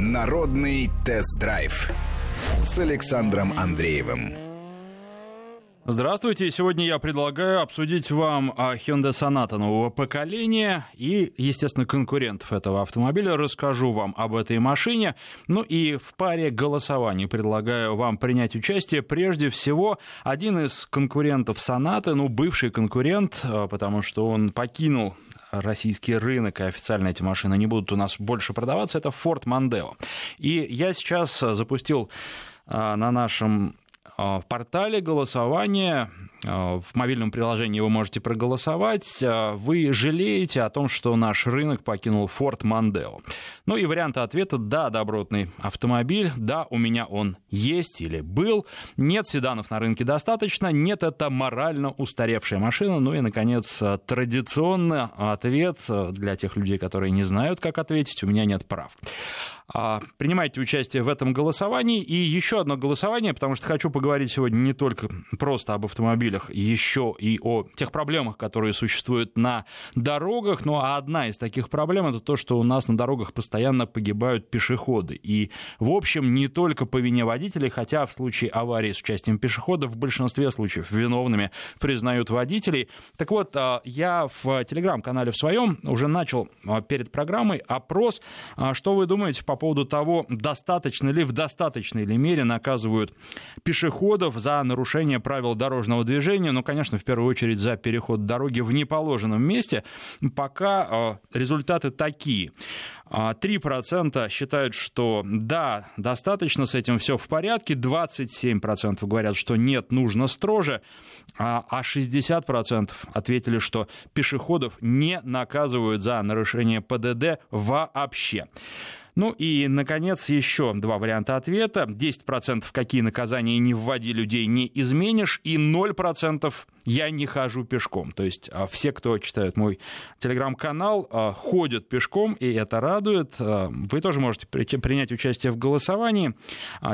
Народный тест-драйв с Александром Андреевым. Здравствуйте. Сегодня я предлагаю обсудить вам Hyundai Sonata нового поколения и, естественно, конкурентов этого автомобиля. Расскажу вам об этой машине. Ну и в паре голосований предлагаю вам принять участие. Прежде всего, один из конкурентов Sonata, бывший конкурент, потому что он покинул российский рынок, и официально эти машины не будут у нас больше продаваться, это Ford Mondeo. И я сейчас запустил на нашем в портале голосование, в мобильном приложении вы можете проголосовать. Вы жалеете о том, что наш рынок покинул Ford Mondeo? Ну и варианты ответа: да, добротный автомобиль, да, у меня он есть или был, нет, седанов на рынке достаточно, нет, это морально устаревшая машина. Ну и, наконец, традиционный ответ для тех людей, которые не знают, как ответить: у меня нет прав. Принимайте участие в этом голосовании. И еще одно голосование, потому что хочу поговорить сегодня не только просто об автомобилях, еще и о тех проблемах, которые существуют на дорогах. Ну, а одна из таких проблем — это то, что у нас на дорогах постоянно погибают пешеходы. И, в общем, не только по вине водителей, хотя в случае аварии с участием пешеходов в большинстве случаев виновными признают водителей. Так вот, я в телеграм-канале в своем уже начал перед программой опрос, что вы думаете по поводу того, достаточно ли, в достаточной ли мере наказывают пешеходов за нарушение правил дорожного движения, но, конечно, в первую очередь за переход дороги в неположенном месте. Пока результаты такие. 3% считают, что да, достаточно, с этим все в порядке, 27% говорят, что нет, нужно строже, а 60% ответили, что пешеходов не наказывают за нарушение ПДД вообще. Ну и, наконец, еще два варианта ответа. 10% «какие наказания не вводи, людей не изменишь», и 0% «я не хожу пешком». То есть все, кто читает мой телеграм-канал, ходят пешком, и это радует. Вы тоже можете принять участие в голосовании.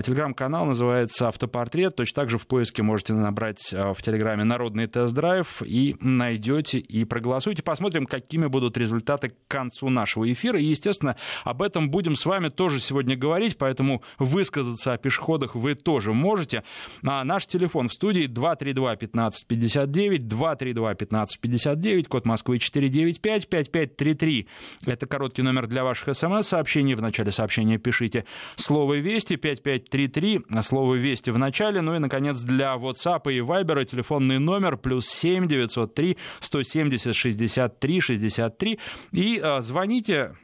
Телеграм-канал называется «Автопортрет». Точно так же в поиске можете набрать в телеграме «Народный тест-драйв» и найдете, и проголосуйте. Посмотрим, какими будут результаты к концу нашего эфира. И, естественно, об этом будем с вами тоже сегодня говорить, поэтому высказаться о пешеходах вы тоже можете. Наш телефон в студии 232-1559, 232-1559, код Москвы 495, 5533. Это короткий номер для ваших СМС-сообщений. В начале сообщения пишите слово «Вести», 5533, слово «Вести» в начале. Ну и, наконец, для WhatsApp и Viber телефонный номер +7 903 170 63 63. И звоните,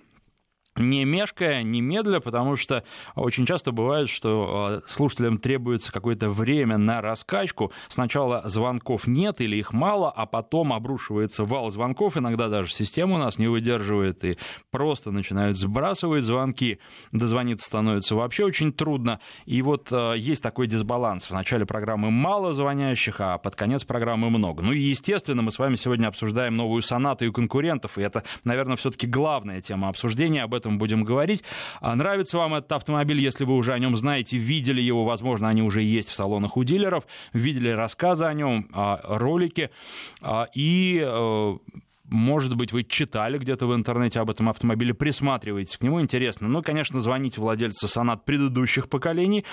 не мешкая, не медля, потому что очень часто бывает, что слушателям требуется какое-то время на раскачку. Сначала звонков нет или их мало, а потом обрушивается вал звонков. Иногда даже система у нас не выдерживает и просто начинают сбрасывать звонки. Дозвониться становится вообще очень трудно. И вот есть такой дисбаланс. В начале программы мало звонящих, а под конец программы много. Ну и, естественно, мы с вами сегодня обсуждаем новую Сонату и конкурентов. И это, наверное, все-таки главная тема обсуждения. Об этом будем говорить. Нравится вам этот автомобиль? Если вы уже о нем знаете, видели его, возможно, они уже есть в салонах у дилеров, видели рассказы о нем, ролики, и, может быть, вы читали где-то в интернете об этом автомобиле, присматриваетесь к нему, интересно. Ну, конечно, звоните владельцу Сонат предыдущих поколений.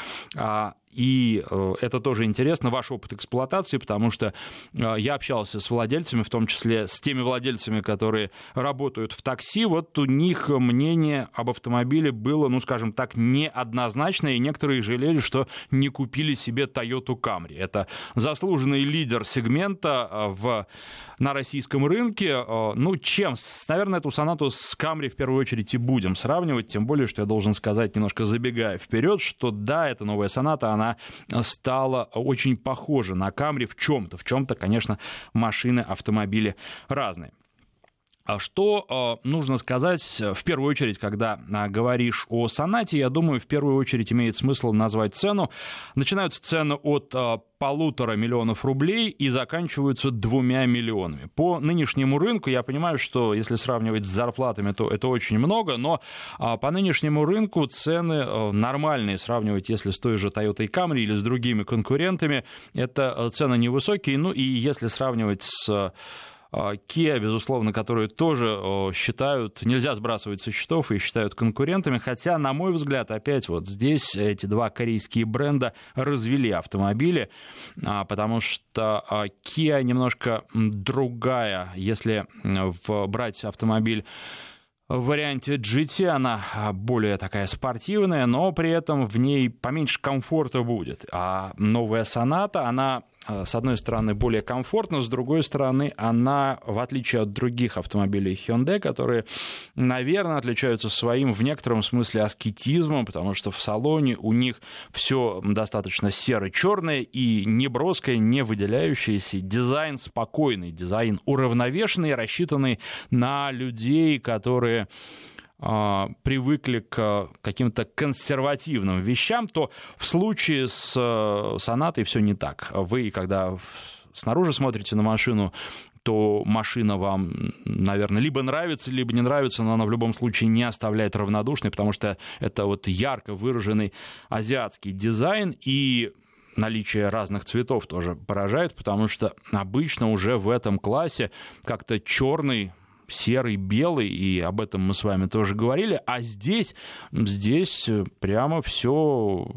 И это тоже интересно, ваш опыт эксплуатации, потому что я общался с владельцами, в том числе с теми владельцами, которые работают в такси. Вот у них мнение об автомобиле было, скажем так, неоднозначное, и некоторые жалели, что не купили себе Toyota Camry. Это заслуженный лидер сегмента на российском рынке. Наверное, эту Сонату с Camry в первую очередь и будем сравнивать, тем более, что я должен сказать, немножко забегая вперед, что да, это новая Соната, она стала очень похожа на Камри в чем-то. В чем-то, конечно, машины, автомобили разные. Что нужно сказать в первую очередь, когда говоришь о Сонате? Я думаю, в первую очередь имеет смысл назвать цену. Начинаются цены от 1,5 миллиона рублей и заканчиваются 2 миллионами. По нынешнему рынку, я понимаю, что если сравнивать с зарплатами, то это очень много, но по нынешнему рынку цены нормальные. Сравнивать, если с той же Toyota Camry или с другими конкурентами, это цены невысокие. Ну и если сравнивать с Kia, безусловно, которую тоже считают, нельзя сбрасывать со счетов и считают конкурентами, хотя, на мой взгляд, опять вот здесь эти два корейские бренда развели автомобили, потому что Kia немножко другая, если брать автомобиль в варианте GT, она более такая спортивная, но при этом в ней поменьше комфорта будет. А новая Sonata, она, с одной стороны, более комфортна, с другой стороны, она, в отличие от других автомобилей Hyundai, которые, наверное, отличаются своим в некотором смысле аскетизмом, потому что в салоне у них все достаточно серо-черное и не броское, не выделяющееся. Дизайн спокойный, дизайн уравновешенный, рассчитанный на людей, которые привыкли к каким-то консервативным вещам, то в случае с Сонатой все не так. Вы, когда снаружи смотрите на машину, то машина вам, наверное, либо нравится, либо не нравится, но она в любом случае не оставляет равнодушной, потому что это вот ярко выраженный азиатский дизайн, и наличие разных цветов тоже поражает, потому что обычно уже в этом классе как-то черный, серый, белый, и об этом мы с вами тоже говорили, а здесь прямо все,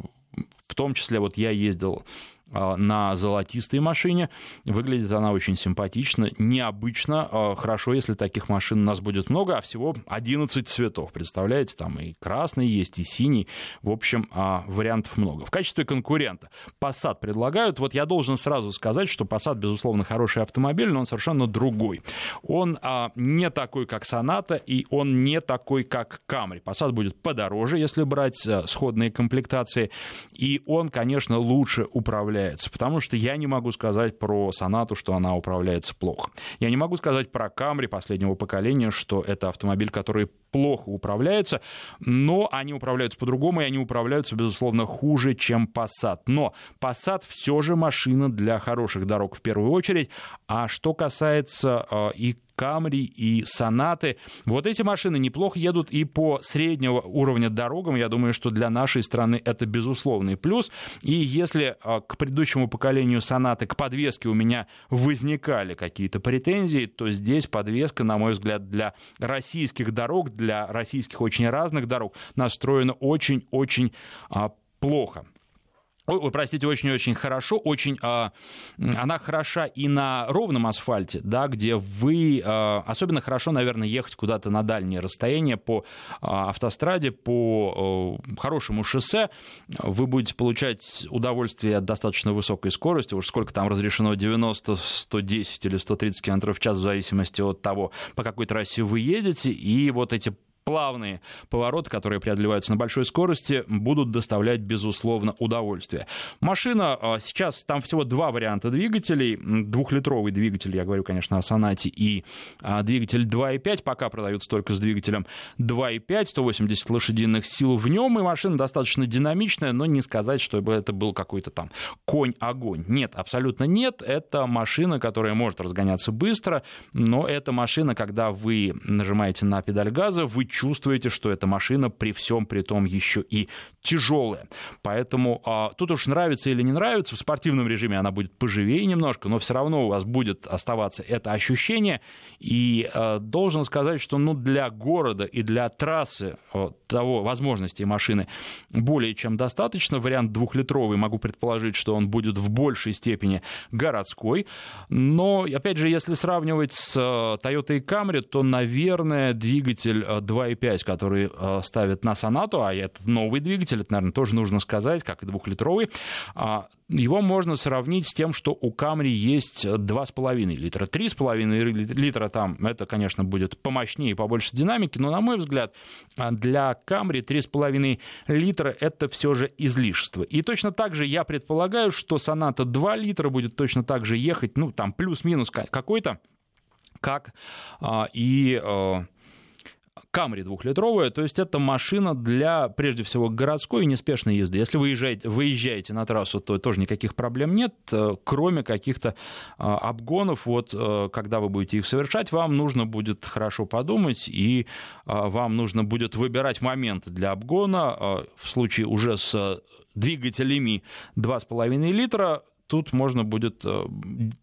в том числе вот я ездил на золотистой машине, выглядит она очень симпатично, необычно, хорошо, если таких машин у нас будет много, а всего 11 цветов, представляете, там и красный есть, и синий, в общем, вариантов много. В качестве конкурента Passat предлагают, вот я должен сразу сказать, что Passat, безусловно, хороший автомобиль, но он совершенно другой, он не такой, как Sonata, и он не такой, как Camry, Passat будет подороже, если брать сходные комплектации, и он, конечно, лучше управляет, потому что я не могу сказать про Sonata, что она управляется плохо. Я не могу сказать про Camry последнего поколения, что это автомобиль, который плохо управляется, но они управляются по-другому, и они управляются, безусловно, хуже, чем Passat. Но Passat все же машина для хороших дорог в первую очередь. А что касается и Camry, и Sonata, вот эти машины неплохо едут и по среднего уровня дорогам. Я думаю, что для нашей страны это безусловный плюс. И если к предыдущему поколению Sonata, к подвеске у меня возникали какие-то претензии, то здесь подвеска, на мой взгляд, для российских дорог, для российских очень разных дорог настроена очень-очень плохо. Ой, простите, очень-очень хорошо, она хороша и на ровном асфальте, да, где вы особенно хорошо, наверное, ехать куда-то на дальние расстояния по автостраде, по хорошему шоссе, вы будете получать удовольствие от достаточно высокой скорости, уж сколько там разрешено, 90, 110 или 130 км в час, в зависимости от того, по какой трассе вы едете, и вот эти плавные повороты, которые преодолеваются на большой скорости, будут доставлять, безусловно, удовольствие. Машина сейчас, там всего два варианта двигателей. Двухлитровый двигатель, я говорю, конечно, о Sonata, и двигатель 2.5. Пока продаются только с двигателем 2.5, 180 лошадиных сил в нем. И машина достаточно динамичная, но не сказать, чтобы это был какой-то там конь-огонь. Нет, абсолютно нет. Это машина, которая может разгоняться быстро, но это машина, когда вы нажимаете на педаль газа, вы чувствуете, что эта машина при всем при том еще и тяжелая. Поэтому тут уж нравится или не нравится, в спортивном режиме она будет поживее немножко, но все равно у вас будет оставаться это ощущение. И должен сказать, что для города и для трассы возможностей машины более чем достаточно. Вариант двухлитровый, могу предположить, что он будет в большей степени городской. Но, опять же, если сравнивать с Toyota и Camry, то, наверное, двигатель 2.5, который ставят на Sonata, а это новый двигатель, это, наверное, тоже нужно сказать, как и двухлитровый, его можно сравнить с тем, что у Camry есть 2,5 литра, 3,5 литра там, это, конечно, будет помощнее и побольше динамики, но, на мой взгляд, для Camry 3,5 литра это все же излишество. И точно так же я предполагаю, что Sonata 2 литра будет точно так же ехать, ну, там, плюс-минус какой-то, как и Camry двухлитровая, то есть это машина для, прежде всего, городской и неспешной езды. Если вы выезжаете на трассу, то тоже никаких проблем нет, кроме каких-то обгонов. Вот когда вы будете их совершать, вам нужно будет хорошо подумать, и вам нужно будет выбирать момент для обгона. В случае уже с двигателями 2,5 литра, тут можно будет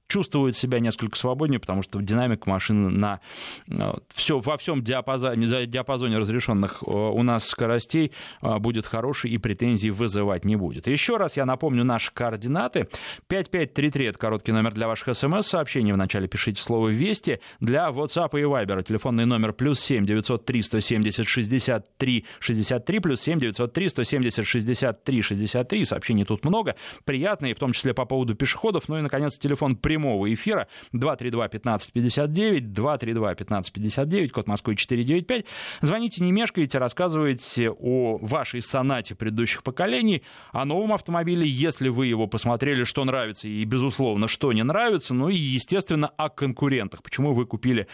чувствует себя несколько свободнее, потому что динамика машины во всем диапазоне разрешенных у нас скоростей будет хороший и претензий вызывать не будет. Еще раз я напомню наши координаты. 5533 – это короткий номер для ваших смс-сообщений. Вначале пишите слово «Вести». Для WhatsApp и Viber телефонный номер +7 903 170 63 63, +7 903 170 63 63. Сообщений тут много, приятные, в том числе по поводу пешеходов. Ну и, наконец, телефон прямого эфира 232-1559, 232-1559, код Москвы 495. Звоните, не мешкайте, рассказывайте о вашей «Сонате» предыдущих поколений, о новом автомобиле, если вы его посмотрели, что нравится и, безусловно, что не нравится, ну и, естественно, о конкурентах. Почему вы купили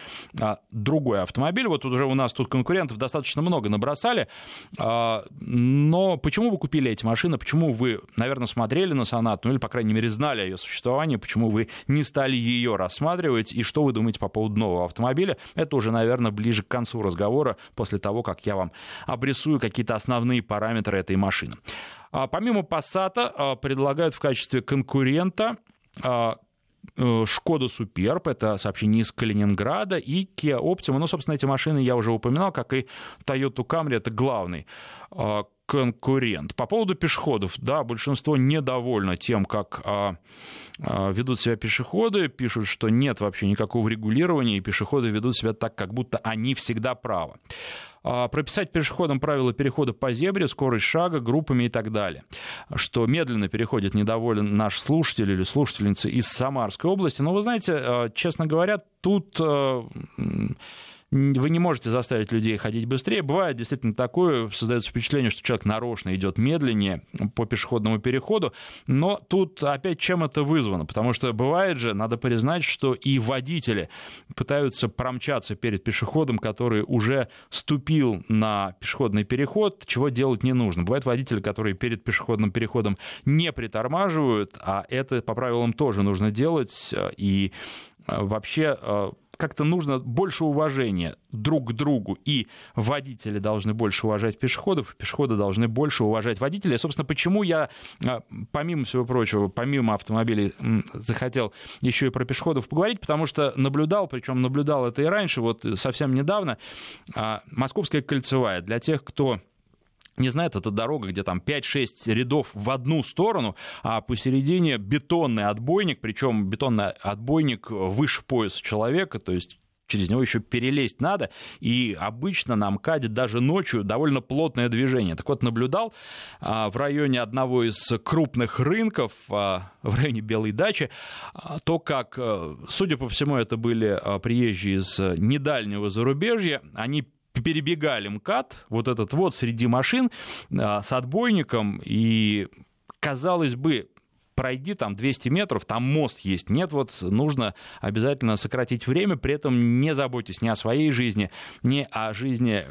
другой автомобиль? Вот уже у нас тут конкурентов достаточно много набросали, но почему вы купили эти машины, почему вы, наверное, смотрели на «Сонату», ну или, по крайней мере, знали о ее существовании, почему вы не стали ее рассматривать, и что вы думаете по поводу нового автомобиля? Это уже, наверное, ближе к концу разговора, после того, как я вам обрисую какие-то основные параметры этой машины. Помимо Passat предлагают в качестве конкурента Skoda Superb, это сообщение из Калининграда, и Kia Optima. Ну, собственно, эти машины я уже упоминал, как и Toyota Camry, это главный конкурент. По поводу пешеходов, да, большинство недовольно тем, как ведут себя пешеходы, пишут, что нет вообще никакого регулирования, и пешеходы ведут себя так, как будто они всегда правы. Прописать пешеходам правила перехода по зебре, скорость шага, группами и так далее. Что медленно переходит, недоволен наш слушатель или слушательница из Самарской области. Но вы знаете, честно говоря, тут вы не можете заставить людей ходить быстрее. Бывает действительно такое, создается впечатление, что человек нарочно идет медленнее по пешеходному переходу. Но тут опять чем это вызвано? Потому что бывает же, надо признать, что и водители пытаются промчаться перед пешеходом, который уже ступил на пешеходный переход, чего делать не нужно. Бывают водители, которые перед пешеходным переходом не притормаживают, а это по правилам тоже нужно делать. И вообще как-то нужно больше уважения друг к другу, и водители должны больше уважать пешеходов, и пешеходы должны больше уважать водителей. Собственно, почему я, помимо всего прочего, помимо автомобилей, захотел еще и про пешеходов поговорить, потому что наблюдал это и раньше, вот совсем недавно, Московская кольцевая. Для тех, кто не знает, это дорога, где там 5-6 рядов в одну сторону, а посередине бетонный отбойник, причем бетонный отбойник выше пояса человека, то есть через него еще перелезть надо, и обычно на МКАДе даже ночью довольно плотное движение. Так вот, наблюдал в районе одного из крупных рынков, в районе Белой дачи, то как, судя по всему, это были приезжие из недальнего зарубежья, они перебегали МКАД, вот этот вот среди машин, с отбойником, и, казалось бы, пройди там 200 метров, там мост есть. Нет, вот нужно обязательно сократить время, при этом не заботьтесь ни о своей жизни, ни о жизнях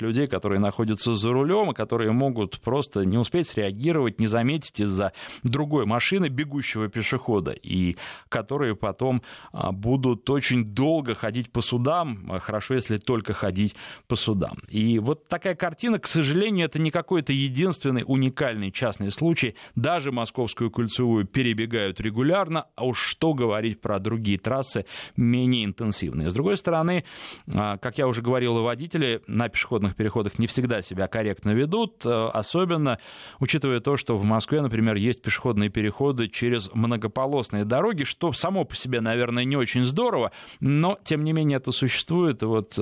людей, которые находятся за рулем, и которые могут просто не успеть среагировать, не заметить из-за другой машины бегущего пешехода, и которые потом будут очень долго ходить по судам, хорошо, если только ходить по судам. И вот такая картина, к сожалению, это не какой-то единственный уникальный частный случай, даже Московская кольцевую перебегают регулярно, а уж что говорить про другие трассы менее интенсивные. С другой стороны, как я уже говорил, и водители на пешеходных переходах не всегда себя корректно ведут, особенно учитывая то, что в Москве, например, есть пешеходные переходы через многополосные дороги, что само по себе, наверное, не очень здорово, но, тем не менее, это существует, и вот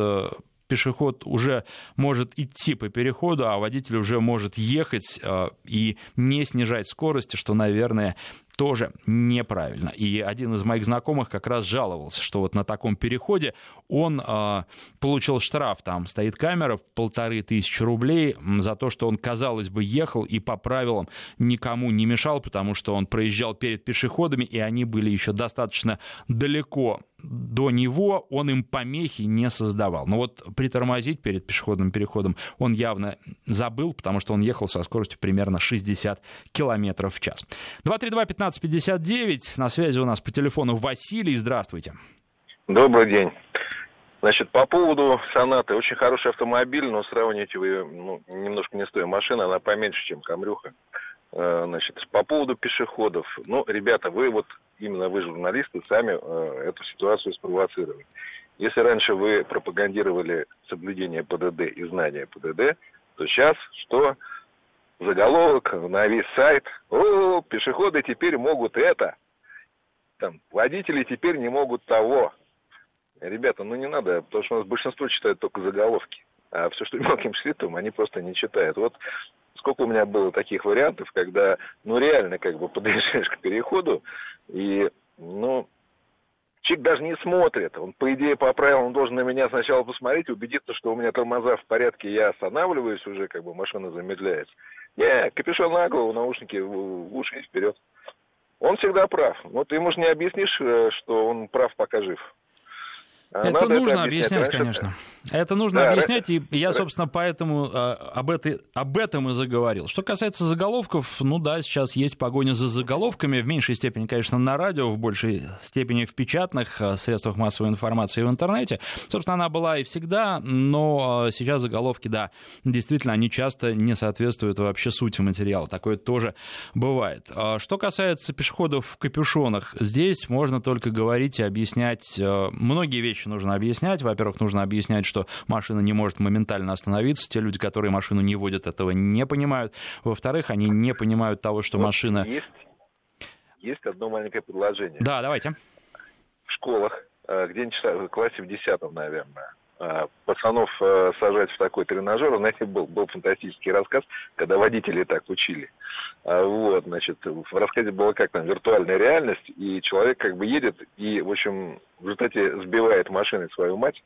пешеход уже может идти по переходу, а водитель уже может ехать и не снижать скорости, что, наверное, тоже неправильно. И один из моих знакомых как раз жаловался, что вот на таком переходе он получил штраф, там стоит камера, в 1500 рублей за то, что он, казалось бы, ехал и по правилам никому не мешал, потому что он проезжал перед пешеходами, и они были еще достаточно далеко до него, он им помехи не создавал. Но вот притормозить перед пешеходным переходом он явно забыл, потому что он ехал со скоростью примерно 60 км в час. 232-1559, на связи у нас по телефону Василий, здравствуйте. Добрый день. Значит, по поводу «Сонаты». Очень хороший автомобиль, но сравнивать ее немножко не стоит. Машина, она поменьше, чем «Камрюха». Значит, по поводу пешеходов. Ну, ребята, вы вот именно вы, журналисты, сами эту ситуацию спровоцировали. Если раньше вы пропагандировали соблюдение ПДД и знание ПДД, то сейчас что? Заголовок на весь сайт. О, пешеходы теперь могут это. Там, водители теперь не могут того. Ребята, ну не надо, потому что у нас большинство читает только заголовки. А все, что мелким шрифтом, они просто не читают. Вот сколько у меня было таких вариантов, когда, ну реально, как бы подъезжаешь к переходу, и, ну... Человек даже не смотрит. Он, по идее, по правилам должен на меня сначала посмотреть, убедиться, что у меня тормоза в порядке, я останавливаюсь уже, как бы машина замедляется. Не, капюшон на голову, наушники в уши и вперед. Он всегда прав. Но ты ему же не объяснишь, что он прав, пока жив. Это нужно объяснять, конечно. Это нужно объяснять, и я, собственно, поэтому об этом и заговорил. Что касается заголовков, ну да, сейчас есть погоня за заголовками, в меньшей степени, конечно, на радио, в большей степени в печатных средствах массовой информации и в интернете. Собственно, она была и всегда, но сейчас заголовки, да, действительно, они часто не соответствуют вообще сути материала. Такое тоже бывает. Что касается пешеходов в капюшонах, здесь можно только говорить и объяснять многие вещи. Нужно объяснять. Во-первых, нужно объяснять, что машина не может моментально остановиться. Те люди, которые машину не водят, этого не понимают. Во-вторых, они не понимают того, что вот машина... Есть одно маленькое предложение. Да, давайте. В школах, где-нибудь в классе в 10-м, наверное, пацанов сажать в такой тренажер. Знаете, был фантастический рассказ, когда водители так учили. Вот, значит, в рассказе было как там, виртуальная реальность, и человек как бы едет и, в общем, в результате сбивает машиной свою мать.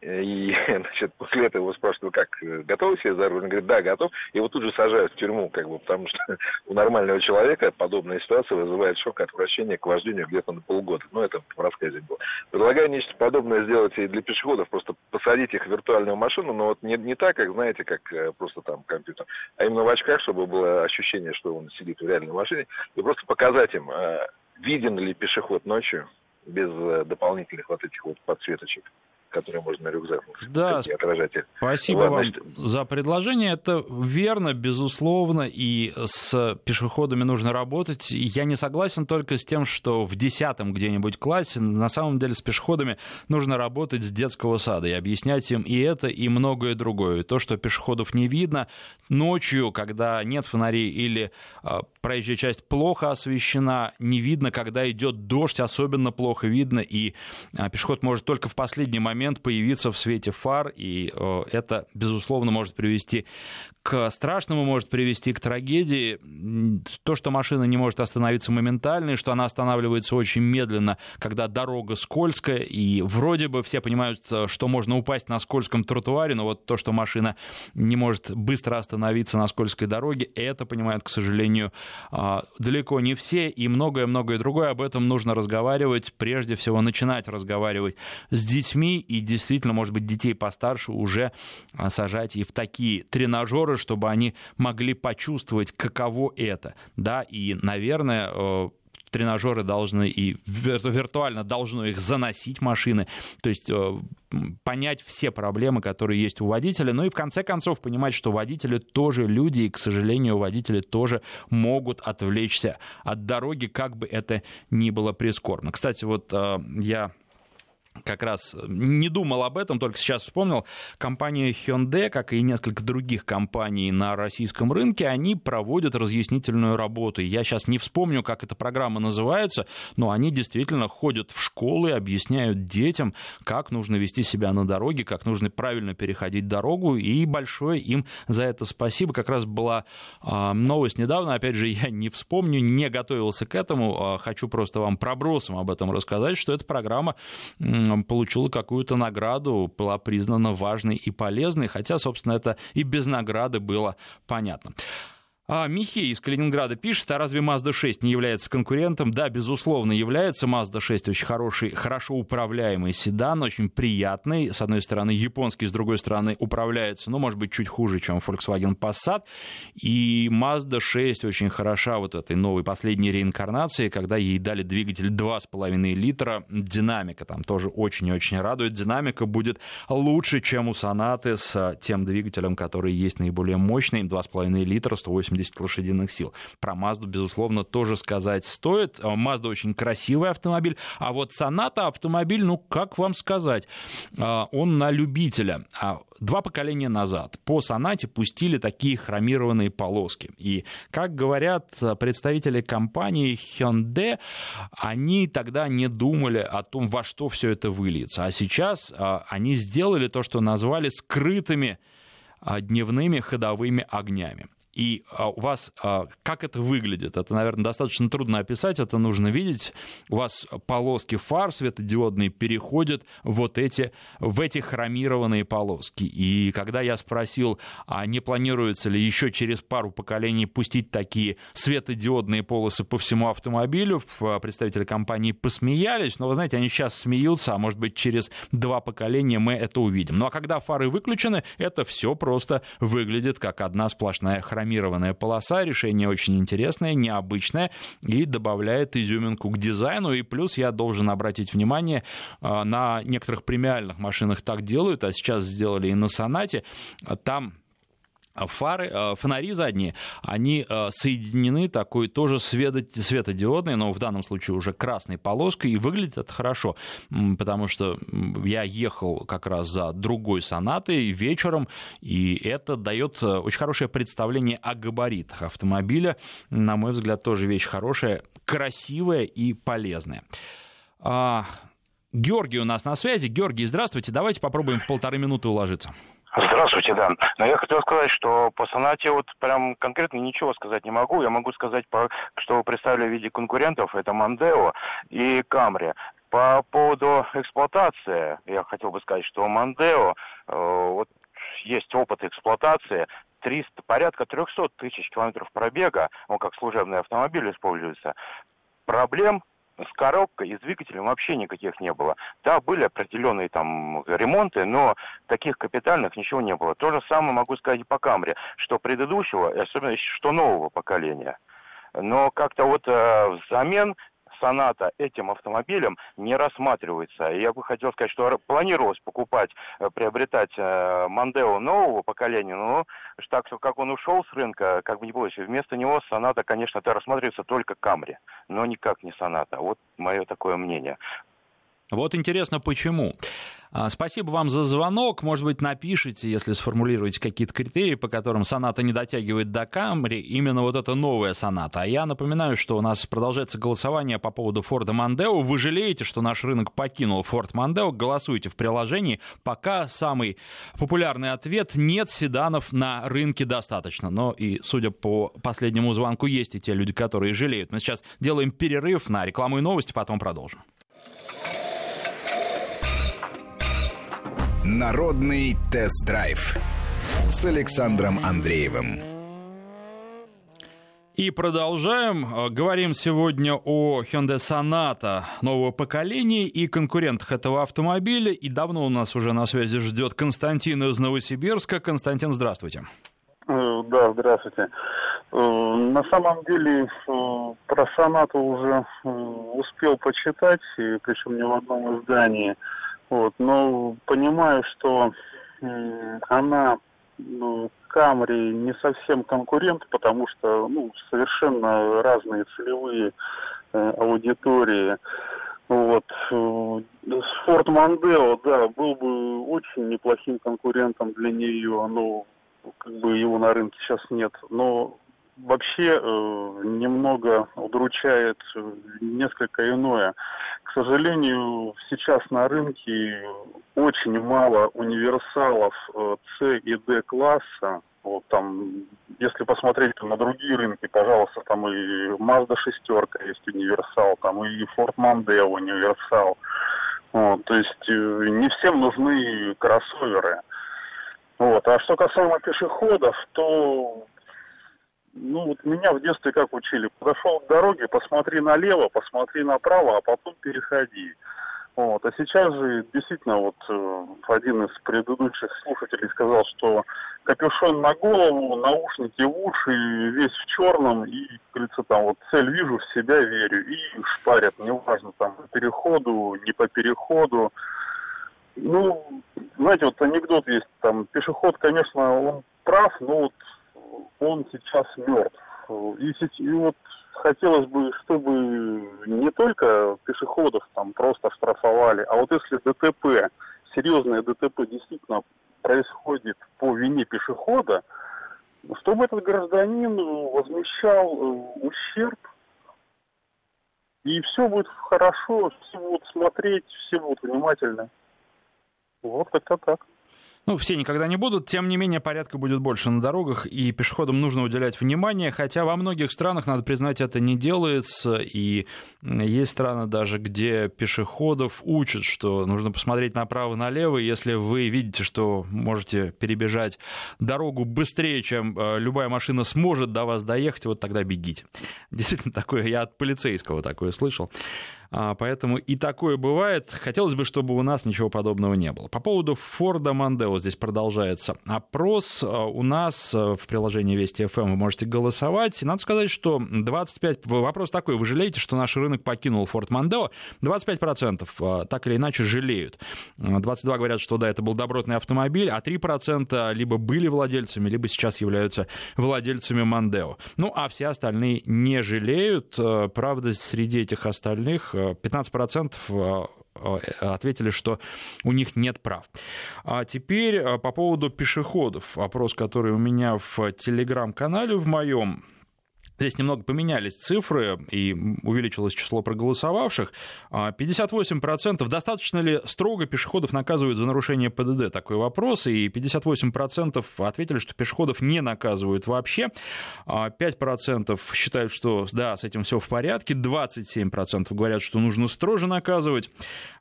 И, значит, после этого его спрашивают, как, готовы себе за руль? Он говорит, да, готов. И его тут же сажают в тюрьму, как бы, потому что у нормального человека подобная ситуация вызывает шок, отвращение к вождению где-то на полгода. Ну, это в рассказе было. Предлагаю нечто подобное сделать и для пешеходов, просто посадить их в виртуальную машину, но вот не так, как, знаете, как просто там компьютер, а именно в очках, чтобы было ощущение, что он сидит в реальной машине, и просто показать им, виден ли пешеход ночью без дополнительных вот этих вот подсветочек, которые можно на рюкзак. Да, спасибо вам, значит, за предложение. Это верно, безусловно, и с пешеходами нужно работать. Я не согласен только с тем, что в 10-м где-нибудь классе на самом деле с пешеходами нужно работать с детского сада и объяснять им и это, и многое другое. И то, что пешеходов не видно ночью, когда нет фонарей или проезжая часть плохо освещена, не видно, когда идет дождь, особенно плохо видно, и пешеход может только в последний момент появиться в свете фар, и это, безусловно, может привести к страшному, может привести к трагедии. То, что машина не может остановиться моментально, и что она останавливается очень медленно, когда дорога скользкая, и вроде бы все понимают, что можно упасть на скользком тротуаре, но вот то, что машина не может быстро остановиться на скользкой дороге, это понимают, к сожалению, далеко не все, и многое-многое другое. Об этом нужно разговаривать, прежде всего начинать разговаривать с детьми, и действительно, может быть, детей постарше уже сажать и в такие тренажеры, чтобы они могли почувствовать, каково это. Да, и, наверное, тренажеры должны и виртуально должно их заносить машины, то есть понять все проблемы, которые есть у водителя, ну и в конце концов понимать, что водители тоже люди, и, к сожалению, водители тоже могут отвлечься от дороги, как бы это ни было прискорбно. Кстати, вот я... как раз не думал об этом, только сейчас вспомнил. Компания Hyundai, как и несколько других компаний на российском рынке, они проводят разъяснительную работу. Я сейчас не вспомню, как эта программа называется, но они действительно ходят в школы, объясняют детям, как нужно вести себя на дороге, как нужно правильно переходить дорогу, и большое им за это спасибо. Как раз была новость недавно, опять же, я не вспомню, не готовился к этому, хочу просто вам пробросом об этом рассказать, что эта программа... получила какую-то награду, была признана важной и полезной, хотя, собственно, это и без награды было понятно. Михей из Калининграда пишет, а разве Mazda 6 не является конкурентом? Да, безусловно, является. Mazda 6 очень хороший, хорошо управляемый седан, очень приятный. С одной стороны японский, с другой стороны управляется, ну, может быть, чуть хуже, чем Volkswagen Passat. И Mazda 6 очень хороша вот этой новой последней реинкарнации, когда ей дали двигатель 2,5 литра. Динамика там тоже очень-очень радует. Динамика будет лучше, чем у Сонаты с тем двигателем, который есть наиболее мощный. 2,5 литра, 180 180 лошадиных сил. Про Мазду, безусловно, тоже сказать стоит. Мазда очень красивый автомобиль. А вот Соната автомобиль, ну, как вам сказать, он на любителя. Два поколения назад по Сонате пустили такие хромированные полоски. И, как говорят представители компании Hyundai, они тогда не думали о том, во что все это выльется. А сейчас они сделали то, что назвали скрытыми дневными ходовыми огнями. И у вас, как это выглядит, это, наверное, достаточно трудно описать, это нужно видеть. У вас полоски фар светодиодные переходят в эти хромированные полоски. И когда я спросил, а не планируется ли еще через пару поколений пустить такие светодиодные полосы по всему автомобилю, представители компании посмеялись. Но, вы знаете, они сейчас смеются, а может быть, через два поколения мы это увидим. Ну, а когда фары выключены, это все просто выглядит как одна сплошная хромированная полоса. Решение очень интересное, необычное и добавляет изюминку к дизайну. И плюс я должен обратить внимание, на некоторых премиальных машинах так делают, а сейчас сделали и на Сонате. Там фонари задние, они соединены такой тоже светодиодной, но в данном случае уже красной полоской, и выглядит это хорошо, потому что я ехал как раз за другой Сонатой вечером, и это дает очень хорошее представление о габаритах автомобиля. На мой взгляд, тоже вещь хорошая, красивая и полезная. Георгий у нас на связи. Георгий, здравствуйте, давайте попробуем в полторы минуты уложиться. Здравствуйте, да. Но я хотел сказать, что по Сонате вот прям конкретно ничего сказать не могу. Я могу сказать, что представлю в виде конкурентов, это Мондео и Камри. По поводу эксплуатации, я хотел бы сказать, что Мондео, вот есть опыт эксплуатации, порядка 300 тысяч километров пробега, он как служебный автомобиль используется, проблем с коробкой и с двигателем вообще никаких не было. Да, были определенные там ремонты, но таких капитальных ничего не было. То же самое могу сказать и по Камри, что предыдущего, и особенно что нового поколения. Но как-то вот взамен Соната этим автомобилем не рассматривается. И я бы хотел сказать, что планировалось приобретать Мондео нового поколения, но так как он ушел с рынка, как бы не получилось, вместо него Соната, конечно, это рассматривается только Камри, но никак не Соната. Вот мое такое мнение. Вот интересно, почему. Спасибо вам за звонок. Может быть, напишите, если сформулируете какие-то критерии, по которым Соната не дотягивает до Камри, именно вот эта новая Соната. А я напоминаю, что у нас продолжается голосование по поводу Форда Мондео. Вы жалеете, что наш рынок покинул Форд Мондео? Голосуйте в приложении. Пока самый популярный ответ – нет, седанов на рынке достаточно. Но и, судя по последнему звонку, есть и те люди, которые жалеют. Мы сейчас делаем перерыв на рекламу и новости, потом продолжим. Народный тест-драйв с Александром Андреевым. И продолжаем. Говорим сегодня о Hyundai Sonata нового поколения и конкурентах этого автомобиля. И давно у нас уже на связи ждет Константин из Новосибирска. Константин, здравствуйте. Да, здравствуйте. На самом деле про Сонату уже успел почитать, причем не в одном издании. Вот, но понимаю, что она Камри не совсем конкурент, потому что совершенно разные целевые аудитории. Вот. Ford Mondeo, да, был бы очень неплохим конкурентом для нее, но как бы его на рынке сейчас нет. Но вообще немного удручает несколько иное. К сожалению, сейчас на рынке очень мало универсалов C и D класса. Вот там, если посмотреть на другие рынки, пожалуйста, там и Mazda 6 есть универсал, там и Ford Mondeo универсал. Вот, то есть не всем нужны кроссоверы. Вот. А что касаемо пешеходов, то вот меня в детстве как учили: подошел к дороге, посмотри налево, посмотри направо, а потом переходи. Вот. А сейчас же действительно вот один из предыдущих слушателей сказал, что капюшон на голову, наушники в уши, весь в черном, и, как говорится, там вот цель вижу, в себя верю, и шпарят, неважно, там по переходу, не по переходу. Знаете, вот анекдот есть, там пешеход, конечно, он прав, но вот он сейчас мертв. И вот хотелось бы, чтобы не только пешеходов там просто штрафовали, а вот если ДТП, серьезное ДТП действительно происходит по вине пешехода, чтобы этот гражданин возмещал ущерб, и все будет хорошо, все будут смотреть, все будут внимательны. Вот как-то так. Ну, все никогда не будут, тем не менее, порядка будет больше на дорогах, и пешеходам нужно уделять внимание, хотя во многих странах, надо признать, это не делается, и есть страны даже, где пешеходов учат, что нужно посмотреть направо-налево, если вы видите, что можете перебежать дорогу быстрее, чем любая машина сможет до вас доехать, вот тогда бегите. Действительно, такое я от полицейского такое слышал. Поэтому и такое бывает. Хотелось бы, чтобы у нас ничего подобного не было. По поводу Форда Мондео здесь продолжается опрос. У нас в приложении Вести FM вы можете голосовать. И надо сказать, что 25... Вопрос такой. Вы жалеете, что наш рынок покинул Форд Мондео? 25% так или иначе жалеют. 22% говорят, что да, это был добротный автомобиль, а 3% либо были владельцами, либо сейчас являются владельцами Мондео. Ну, а все остальные не жалеют. Правда, среди этих остальных 15% ответили, что у них нет прав. А теперь по поводу пешеходов. Опрос, который у меня в телеграм-канале в моем. Здесь немного поменялись цифры и увеличилось число проголосовавших. 58%. Достаточно ли строго пешеходов наказывают за нарушение ПДД? Такой вопрос. И 58% ответили, что пешеходов не наказывают вообще. 5% считают, что да, с этим все в порядке. 27% говорят, что нужно строже наказывать.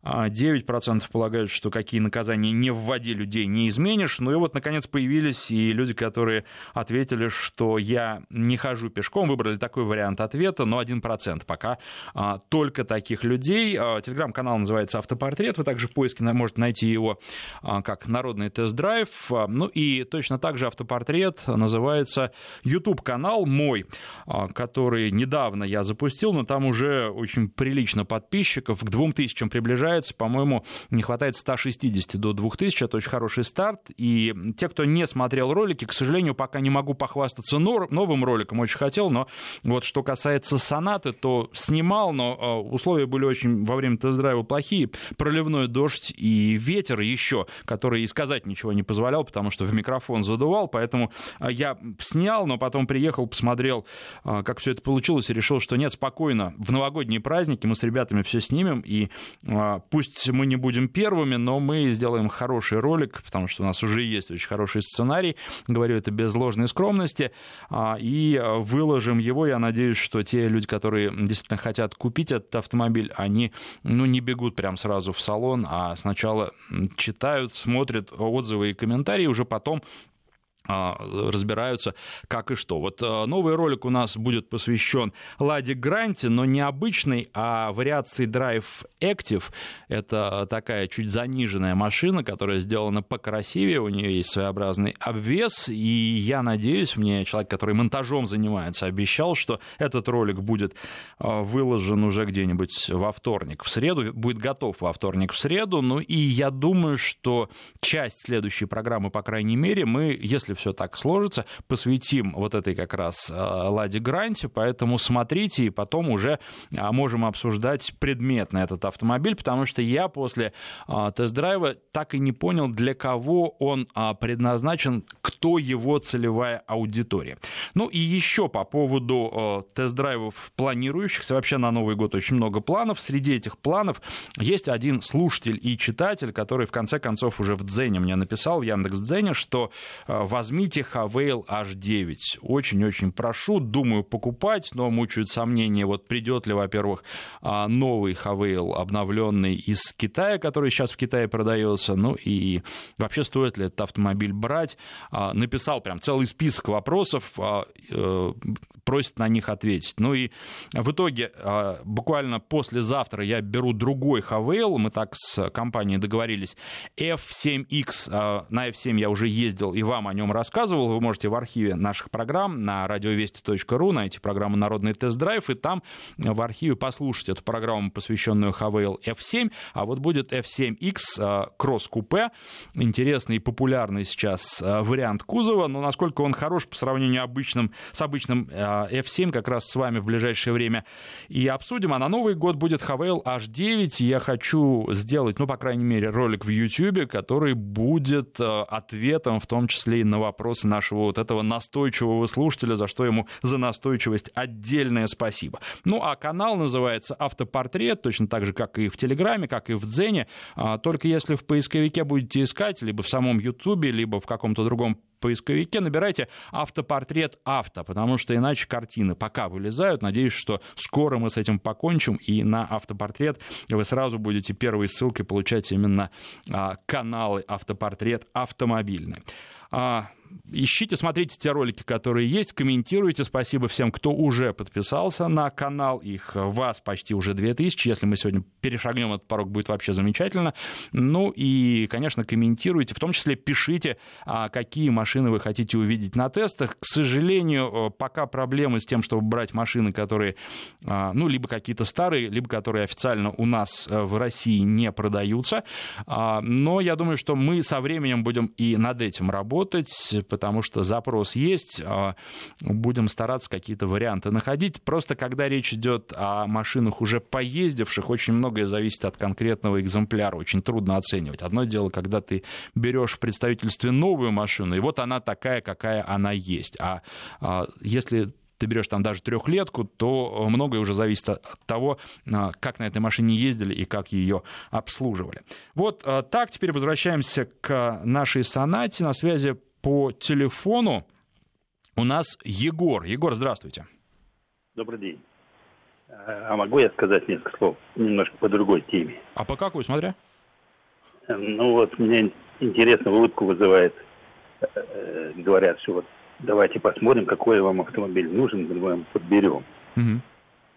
9% полагают, что какие наказания не вводи, людей не изменишь. Ну и вот, наконец, появились и люди, которые ответили, что я не хожу пешком. Выбрали такой вариант ответа, но 1% пока только таких людей. Телеграм-канал называется «Автопортрет». Вы также в поиске можете найти его как «Народный тест-драйв». Ну и точно так же «Автопортрет» называется YouTube-канал мой, который недавно я запустил, но там уже очень прилично подписчиков. К 2000 приближается. По-моему, не хватает 160 до 2000. Это очень хороший старт. И те, кто не смотрел ролики, к сожалению, пока не могу похвастаться новым роликом. Очень хотел. Но вот что касается «Сонаты», то снимал, но условия были очень во время тест-драйва плохие. Проливной дождь и ветер еще, который и сказать ничего не позволял, потому что в микрофон задувал. Поэтому я снял, но потом приехал, посмотрел, как все это получилось, и решил, что нет, спокойно, в новогодние праздники мы с ребятами все снимем, и пусть мы не будем первыми, но мы сделаем хороший ролик, потому что у нас уже есть очень хороший сценарий. Говорю это без ложной скромности. И выложим его. Я надеюсь, что те люди, которые действительно хотят купить этот автомобиль, они не бегут прям сразу в салон, а сначала читают, смотрят отзывы и комментарии, уже потом разбираются, как и что. Вот новый ролик у нас будет посвящен Ладе Гранте, но не обычной, а вариации Drive Active. Это такая чуть заниженная машина, которая сделана покрасивее, у нее есть своеобразный обвес, и я надеюсь, мне человек, который монтажом занимается, обещал, что этот ролик будет выложен уже где-нибудь во вторник, в среду, будет готов во вторник, в среду, ну и я думаю, что часть следующей программы, по крайней мере, мы, если все так сложится, посвятим вот этой как раз Ладе Гранте, поэтому смотрите, и потом уже можем обсуждать предметно этот автомобиль, потому что я после тест-драйва так и не понял, для кого он предназначен, кто его целевая аудитория. Ну и еще по поводу тест-драйвов планирующихся, вообще на Новый год очень много планов, среди этих планов есть один слушатель и читатель, который в конце концов уже в Дзене мне написал, в Яндекс.Дзене, что возьмите Haval H9. Очень-очень прошу, думаю покупать, но мучают сомнения, вот придет ли, во-первых, новый Haval, обновленный из Китая, который сейчас в Китае продается, ну и вообще стоит ли этот автомобиль брать. Написал прям целый список вопросов, просят на них ответить. Ну и в итоге буквально послезавтра я беру другой Haval, мы так с компанией договорились, F7X, на F7 я уже ездил и вам о нем рассказывал, вы можете в архиве наших программ на radiovesti.ru найти программу «Народный тест-драйв», и там в архиве послушать эту программу, посвященную Haval F7, а вот будет F7X кросс-купе, интересный и популярный сейчас вариант кузова, но насколько он хорош по сравнению с обычным F7 как раз с вами в ближайшее время и обсудим. А на Новый год будет Haval H9. Я хочу сделать, ну, по крайней мере, ролик в YouTube, который будет ответом в том числе и на вопросы нашего вот этого настойчивого слушателя, за что ему за настойчивость отдельное спасибо. Ну, а канал называется «Автопортрет», точно так же, как и в Телеграме, как и в Дзене. Только если в поисковике будете искать, либо в самом YouTube, либо в каком-то другом поисковике, набирайте «Автопортрет авто», потому что иначе картины пока вылезают. Надеюсь, что скоро мы с этим покончим, и на «Автопортрет» вы сразу будете первой ссылкой получать именно каналы «Автопортрет автомобильный». Ищите, смотрите те ролики, которые есть, комментируйте. Спасибо всем, кто уже подписался на канал. Их вас почти уже 2000. Если мы сегодня перешагнем этот порог, будет вообще замечательно. Ну и, конечно, комментируйте. В том числе пишите, какие машины вы хотите увидеть на тестах. К сожалению, пока проблемы с тем, чтобы брать машины, которые, ну, либо какие-то старые, либо которые официально у нас в России не продаются. Но я думаю, что мы со временем будем и над этим работать, потому что запрос есть, будем стараться какие-то варианты находить. Просто когда речь идет о машинах уже поездивших, очень многое зависит от конкретного экземпляра, очень трудно оценивать. Одно дело, когда ты берешь в представительстве новую машину, и вот она такая, какая она есть. А если ты берешь там даже трехлетку, то многое уже зависит от того, как на этой машине ездили и как ее обслуживали. Вот так, теперь возвращаемся к нашей Сонате. На связи по телефону у нас Егор. Егор, здравствуйте. Добрый день. А могу я сказать несколько слов? Немножко по другой теме. А по какой, смотря? Ну вот, мне интересно, улыбку вызывает. Говорят, что вот давайте посмотрим, какой вам автомобиль нужен, мы вам подберем. Угу.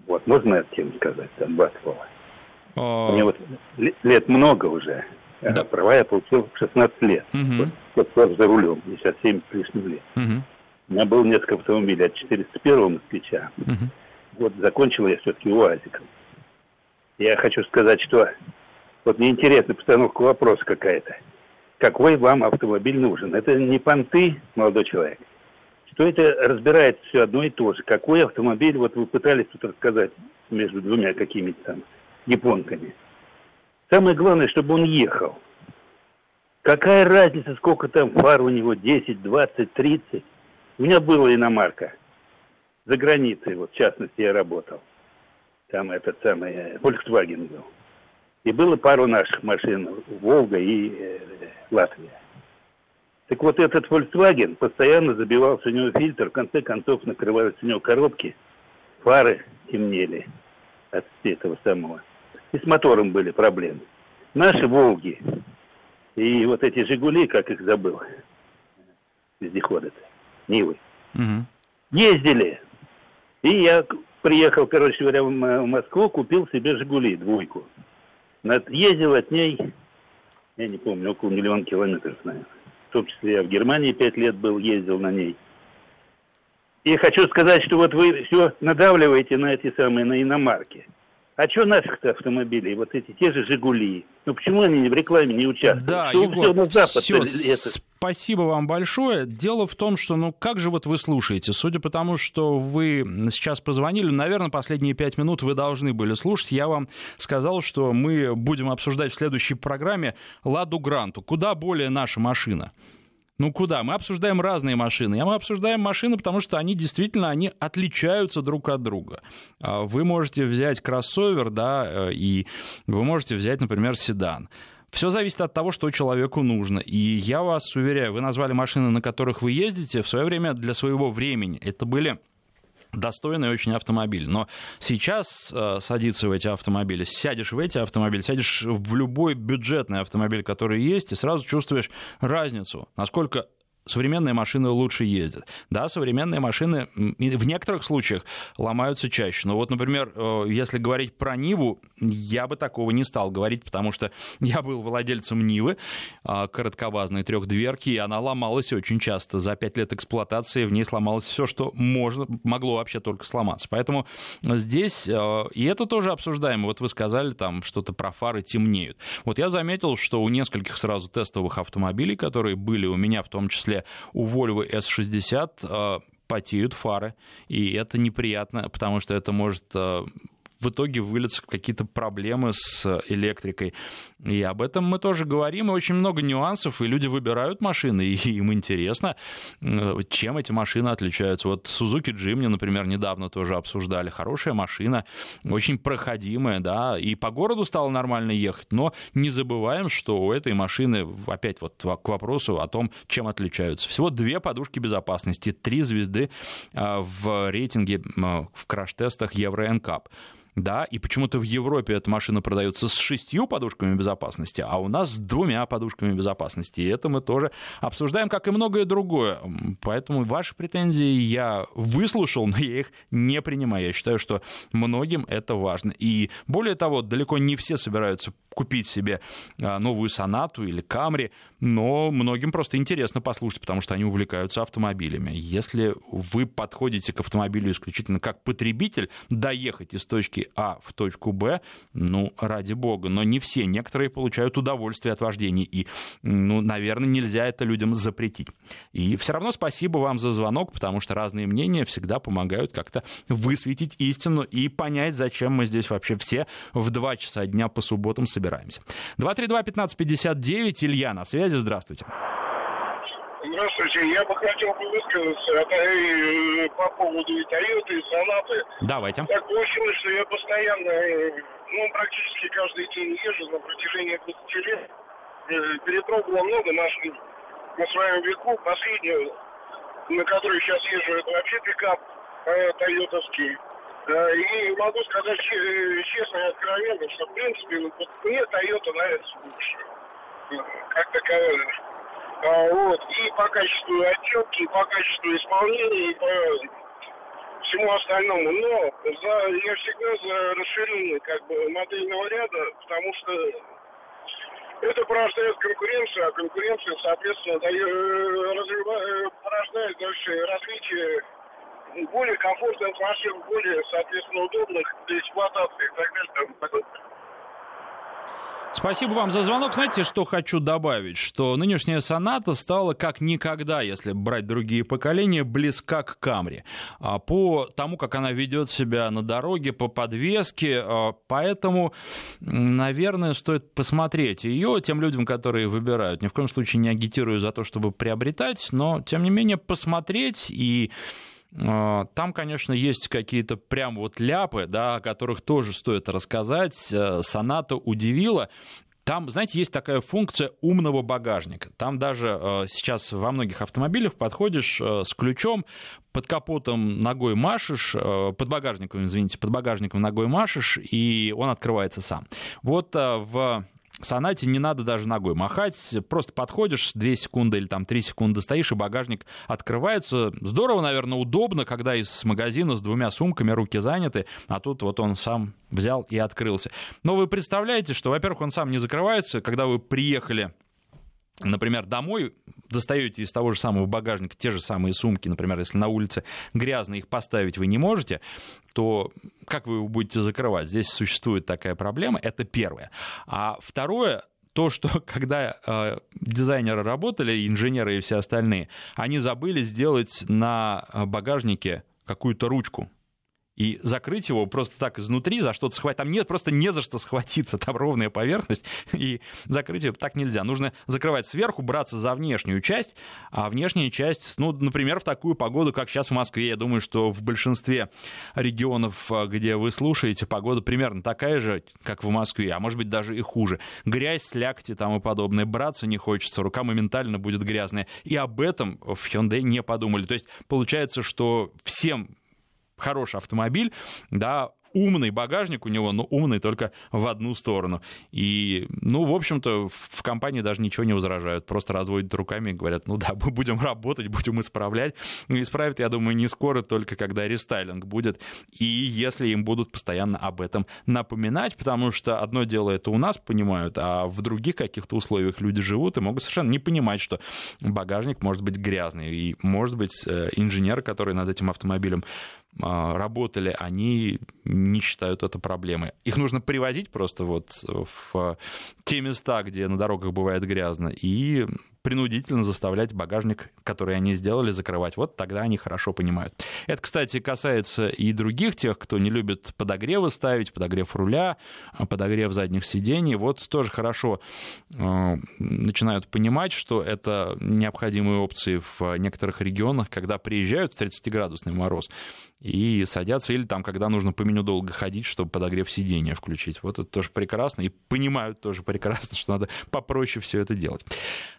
Вот, можно эту тему сказать? Там два слова. Мне вот лет много уже. Да. Права я получил в 16 лет. Угу. Вот за рулем. Мне сейчас 70 с лишним лет. Угу. У меня было несколько автомобилей от 401-го москвича. Угу. Вот закончил я все-таки УАЗиком. Я хочу сказать, что вот мне интересна постановка вопроса какая-то. Какой вам автомобиль нужен? Это не понты, молодой человек. Что это разбирается все одно и то же. Какой автомобиль, вот вы пытались тут рассказать между двумя какими-то там японками. Самое главное, чтобы он ехал. Какая разница, сколько там фар у него, 10, 20, 30. У меня была иномарка. За границей, вот в частности, я работал. Там этот самый Volkswagen был. И было пару наших машин, Волга и Латвия. Так вот этот Volkswagen постоянно забивался у него фильтр, в конце концов накрывались у него коробки, фары темнели от этого самого. И с мотором были проблемы. Наши «Волги» и вот эти «Жигули», как их забыл, вездеходы-то, «Нивы», угу, ездили. И я приехал, короче говоря, в Москву, купил себе «Жигули» двойку. Ездил от ней, я не помню, около 1 миллион километров, наверное. В том числе я в Германии 5 лет был, ездил на ней. И хочу сказать, что вот вы все надавливаете на эти самые, на иномарки. А что наших-то автомобилей? Вот эти те же «Жигули». Ну почему они в рекламе не участвуют? Да, что, Егор, все на Запад, спасибо вам большое. Дело в том, что, ну, как же вот вы слушаете? Судя по тому, что вы сейчас позвонили, наверное, последние 5 минут вы должны были слушать. Я вам сказал, что мы будем обсуждать в следующей программе «Ладу Гранту». Куда более наша машина? Ну куда? Мы обсуждаем разные машины. А мы обсуждаем машины, потому что они действительно они отличаются друг от друга. Вы можете взять кроссовер, да, и вы можете взять, например, седан. Все зависит от того, что человеку нужно. И я вас уверяю, вы назвали машины, на которых вы ездите, в свое время для своего времени. Это были достойный очень автомобиль. Но сейчас садиться в эти автомобили, сядешь в эти автомобили, сядешь в любой бюджетный автомобиль, который есть, и сразу чувствуешь разницу, насколько современные машины лучше ездят. Да, современные машины в некоторых случаях ломаются чаще. Но вот, например, если говорить про Ниву, я бы такого не стал говорить, потому что я был владельцем Нивы, короткобазной трехдверки, и она ломалась очень часто. За 5 лет эксплуатации в ней сломалось все, что могло вообще только сломаться. Поэтому здесь, и это тоже обсуждаемо. Вот вы сказали, там что-то про фары темнеют. Вот я заметил, что у нескольких сразу тестовых автомобилей, которые были у меня, в том числе у Volvo S60, потеют фары, и это неприятно, потому что это может в итоге вылиться в какие-то проблемы с электрикой. И об этом мы тоже говорим, и очень много нюансов, и люди выбирают машины, и им интересно, чем эти машины отличаются. Вот Suzuki Jimny, например, недавно тоже обсуждали. Хорошая машина, очень проходимая, да, и по городу стало нормально ехать, но не забываем, что у этой машины, опять вот к вопросу о том, чем отличаются. Всего 2 подушки безопасности, 3 звезды в рейтинге, в краш-тестах Евро NCAP. Да, и почему-то в Европе эта машина продается с 6 подушками безопасности, а у нас с 2 подушками безопасности. И это мы тоже обсуждаем, как и многое другое. Поэтому ваши претензии я выслушал, но я их не принимаю. Я считаю, что многим это важно. И более того, далеко не все собираются купить себе новую Сонату или Камри, но многим просто интересно послушать, потому что они увлекаются автомобилями. Если вы подходите к автомобилю исключительно как потребитель, доехать из точки А в точку Б, ну, ради бога, но не все, некоторые получают удовольствие от вождения, и, ну, наверное, нельзя это людям запретить. И все равно спасибо вам за звонок, потому что разные мнения всегда помогают как-то высветить истину и понять, зачем мы здесь вообще все в 2 часа дня по субботам собираемся. 232-1559, Илья на связи, здравствуйте. Здравствуйте, я бы хотел высказаться по поводу и Toyota, и Sonata. Давайте. Так получилось, что я постоянно, практически каждый день езжу на протяжении 20 лет. Перепробовал много наших на своем веку. Последнюю, на которую сейчас езжу, это вообще пикап тойотовский. И могу сказать честно и откровенно, что, в принципе, мне Toyota нравится лучше. Как таковая. И по качеству отделки, и по качеству исполнения, и по всему остальному. Но я всегда за расширение модельного ряда, потому что это порождает конкуренцию, а конкуренция, соответственно, порождает дальше развитие более комфортных машин, более, соответственно, удобных для эксплуатации и так далее. Спасибо вам за звонок. Знаете, что хочу добавить? Что нынешняя Соната стала как никогда, если брать другие поколения, близка к Камри. По тому, как она ведет себя на дороге, по подвеске. Поэтому, наверное, стоит посмотреть ее тем людям, которые выбирают. Ни в коем случае не агитирую за то, чтобы приобретать, но, тем не менее, посмотреть и... Там, конечно, есть какие-то прям вот ляпы, да, о которых тоже стоит рассказать. Соната удивила. Там, знаете, есть такая функция умного багажника. Там даже сейчас во многих автомобилях подходишь с ключом, под капотом ногой машешь, под багажником ногой машешь, и он открывается сам. Вот в... В Сонате не надо даже ногой махать, просто подходишь, 2 секунды или там 3 секунды стоишь, и багажник открывается. Здорово, наверное, удобно, когда из магазина с 2 сумками руки заняты, а тут вот он сам взял и открылся. Но вы представляете, что, во-первых, он сам не закрывается, когда вы приехали, например, домой, достаете из того же самого багажника те же самые сумки, например, если на улице грязно, их поставить вы не можете, то как вы его будете закрывать? Здесь существует такая проблема, это первое. А второе, то, что когда дизайнеры работали, инженеры и все остальные, они забыли сделать на багажнике какую-то ручку. И закрыть его просто так изнутри, за что-то схватить. Там нет, просто не за что схватиться, там ровная поверхность, и закрыть ее так нельзя. Нужно закрывать сверху, браться за внешнюю часть, а внешняя часть, например, в такую погоду, как сейчас в Москве, я думаю, что в большинстве регионов, где вы слушаете, погода примерно такая же, как в Москве, а может быть даже и хуже. Грязь, слякоти там и подобное, браться не хочется, рука моментально будет грязная. И об этом в Hyundai не подумали. То есть получается, что всем хороший автомобиль, да, умный багажник у него, но умный только в одну сторону. И, ну, в общем-то, в компании даже ничего не возражают, просто разводят руками и говорят, ну да, мы будем работать, будем исправлять. Исправят, я думаю, не скоро, только когда рестайлинг будет, и если им будут постоянно об этом напоминать, потому что одно дело это у нас понимают, а в других каких-то условиях люди живут и могут совершенно не понимать, что багажник может быть грязный, и, может быть, инженеры, которые над этим автомобилем работали, они не считают это проблемой. Их нужно привозить просто вот в те места, где на дорогах бывает грязно, и принудительно заставлять багажник, который они сделали, закрывать. Вот тогда они хорошо понимают. Это, кстати, касается и других тех, кто не любит подогревы ставить, подогрев руля, подогрев задних сидений. Вот тоже хорошо начинают понимать, что это необходимые опции в некоторых регионах, когда приезжают в 30-градусный мороз и садятся, или там, когда нужно по меню долго ходить, чтобы подогрев сидения включить. Вот это тоже прекрасно, и понимают тоже прекрасно, что надо попроще все это делать.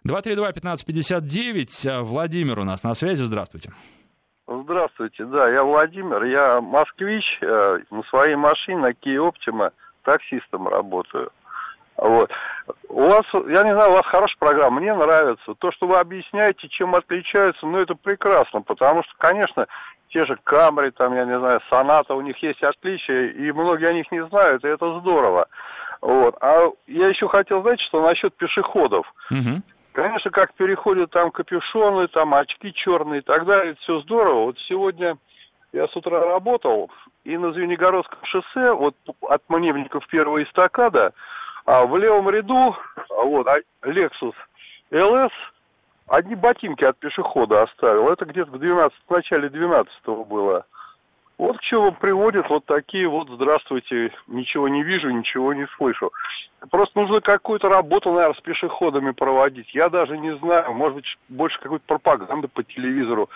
232-1559, Владимир у нас на связи, здравствуйте. Здравствуйте, да, я Владимир, я москвич, на своей машине, на Kia Optima, таксистом работаю. Вот. У вас, я не знаю, у вас хорошая программа, мне нравится. То, что вы объясняете, чем отличаются, ну, это прекрасно, потому что, конечно, те же Camry, там, я не знаю, Sonata, у них есть отличия, и многие о них не знают, и это здорово. Вот. А я еще хотел знать, что насчет пешеходов. Угу. Конечно, как переходят там капюшоны, там очки черные и так далее, все здорово. Вот сегодня я с утра работал, и на Звенигородском шоссе, вот от Мневников первая эстакада, а в левом ряду, вот, Lexus LS, одни ботинки от пешехода оставил. Это где-то в начале 12-го было. Вот к чему приводят вот такие вот «здравствуйте, ничего не вижу, ничего не слышу». Просто нужно какую-то работу, наверное, с пешеходами проводить. Я даже не знаю, может быть, больше какой-то пропаганды по телевизору.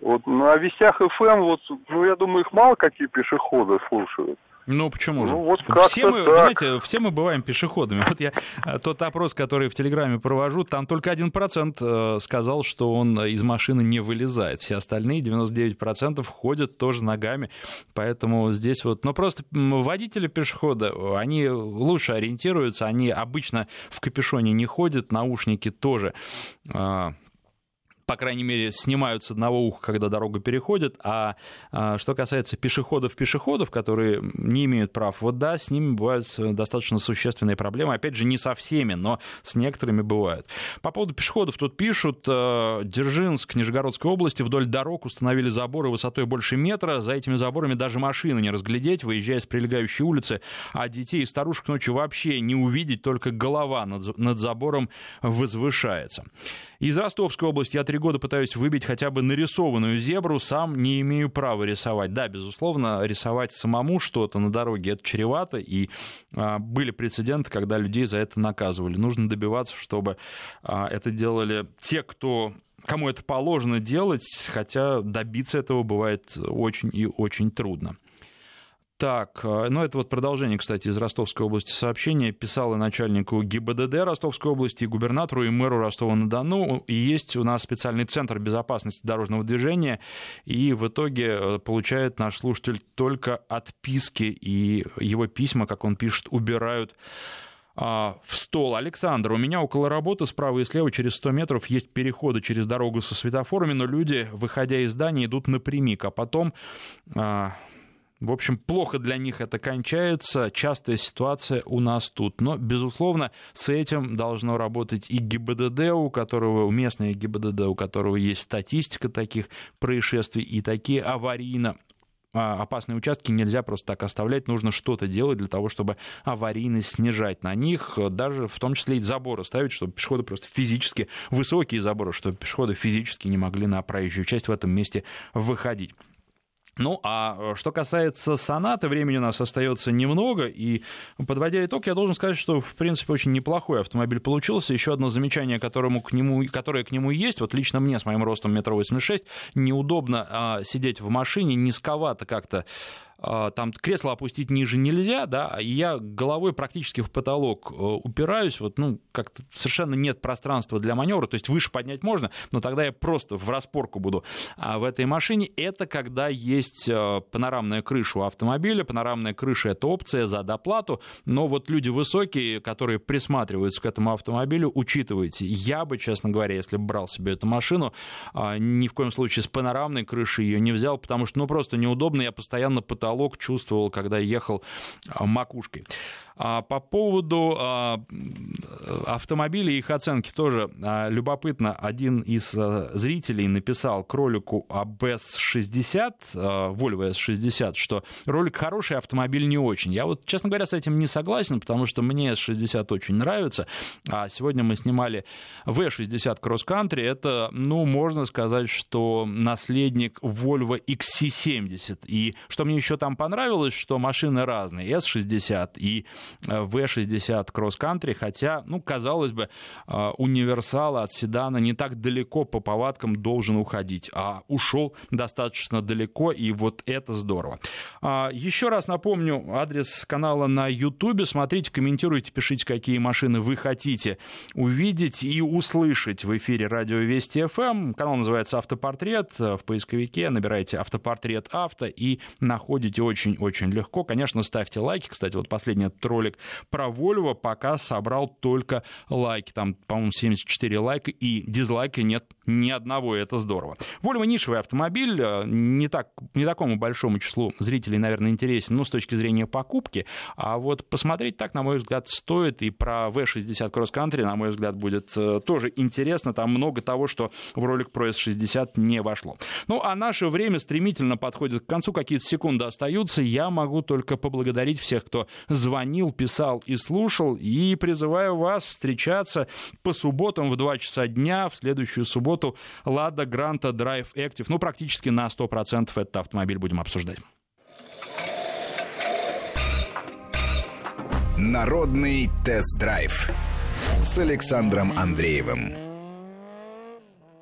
Вот на Вестях FM, вот, ну, я думаю, их мало какие пешеходы слушают. Ну, почему же? Ну, вот все мы, знаете, все мы бываем пешеходами. Вот я тот опрос, который в Телеграме провожу, там только 1% сказал, что он из машины не вылезает. Все остальные 99% ходят тоже ногами. Поэтому здесь вот... Но просто водители пешехода, они лучше ориентируются, они обычно в капюшоне не ходят, наушники тоже... по крайней мере, снимают с одного уха, когда дорогу переходят, а что касается пешеходов, которые не имеют прав, вот да, с ними бывают достаточно существенные проблемы, опять же, не со всеми, но с некоторыми бывают. По поводу пешеходов тут пишут, Дзержинск, Нижегородской области, вдоль дорог установили заборы высотой больше метра, за этими заборами даже машины не разглядеть, выезжая с прилегающей улицы, а детей и старушек ночью вообще не увидеть, только голова над забором возвышается. Из Ростовской области я 3 года пытаюсь выбить хотя бы нарисованную зебру, сам не имею права рисовать. Да, безусловно, рисовать самому что-то на дороге — это чревато, и были прецеденты, когда людей за это наказывали. Нужно добиваться, чтобы это делали те, кому это положено делать, хотя добиться этого бывает очень и очень трудно. Так, ну это вот продолжение, кстати, из Ростовской области сообщения. Писал и начальнику ГИБДД Ростовской области, и губернатору, и мэру Ростова-на-Дону. И есть у нас специальный центр безопасности дорожного движения. И в итоге получает наш слушатель только отписки, и его письма, как он пишет, убирают в стол. Александр, у меня около работы справа и слева через 100 метров есть переходы через дорогу со светофорами, но люди, выходя из здания, идут напрямик, а потом... В общем, плохо для них это кончается, частая ситуация у нас тут. Но, безусловно, с этим должно работать и ГИБДД, местное ГИБДД, у которого есть статистика таких происшествий, и такие аварийно опасные участки нельзя просто так оставлять, нужно что-то делать для того, чтобы аварийность снижать на них, даже в том числе и заборы ставить, чтобы пешеходы просто физически, высокие заборы, чтобы пешеходы физически не могли на проезжую часть в этом месте выходить. Ну, а что касается «Сонаты», времени у нас остается немного, и, подводя итог, я должен сказать, что, в принципе, очень неплохой автомобиль получился. Еще одно замечание, которое к нему есть, вот лично мне, с моим ростом 1,86 м, неудобно сидеть в машине, низковато как-то. Там кресло опустить ниже нельзя, да, и я головой практически в потолок упираюсь, вот, ну, как-то совершенно нет пространства для маневра, то есть выше поднять можно, но тогда я просто в распорку буду в этой машине. Это когда есть есть панорамная крыша у автомобиля. Панорамная крыша — это опция за доплату. Но вот люди высокие, которые присматриваются к этому автомобилю, учитывайте. Я бы, честно говоря, если бы брал себе эту машину, ни в коем случае с панорамной крышей ее не взял, потому что, ну, просто неудобно. Я постоянно потолок чувствовал, когда ехал макушкой. По поводу автомобилей и их оценки тоже любопытно. Один из зрителей написал к ролику об S60, Volvo S60, что ролик хороший, автомобиль не очень. Я вот, честно говоря, с этим не согласен, потому что мне S60 очень нравится. А сегодня мы снимали V60 Cross Country. Это, ну, можно сказать, что наследник Volvo XC70. И что мне еще там понравилось, что машины разные. S60 и V60 Cross Country, хотя, ну, казалось бы, универсал от седана не так далеко по повадкам должен уходить, а ушел достаточно далеко, и вот это здорово. Еще раз напомню адрес канала на Ютубе. Смотрите, комментируйте, пишите, какие машины вы хотите увидеть и услышать в эфире радио Вести ФМ. Канал называется «Автопортрет». В поисковике набираете «Автопортрет авто» и находите очень-очень легко. Конечно, ставьте лайки. Кстати, вот последний ролик про Volvo пока собрал только лайки. Там, по-моему, 74 лайка, и дизлайка нет ни одного, и это здорово. Volvo — нишевый автомобиль, не такому большому числу зрителей, наверное, интересен, ну, с точки зрения покупки, а вот посмотреть так, на мой взгляд, стоит, и про V60 Cross Country, на мой взгляд, будет тоже интересно, там много того, что в ролик про S60 не вошло. Ну, а наше время стремительно подходит к концу, какие-то секунды остаются, я могу только поблагодарить всех, кто звонил, писал и слушал, и призываю вас встречаться по субботам в 2 часа дня, в следующую субботу Lada Granta Drive Active. Ну, практически на 100% этот автомобиль будем обсуждать. Народный тест-драйв с Александром Андреевым.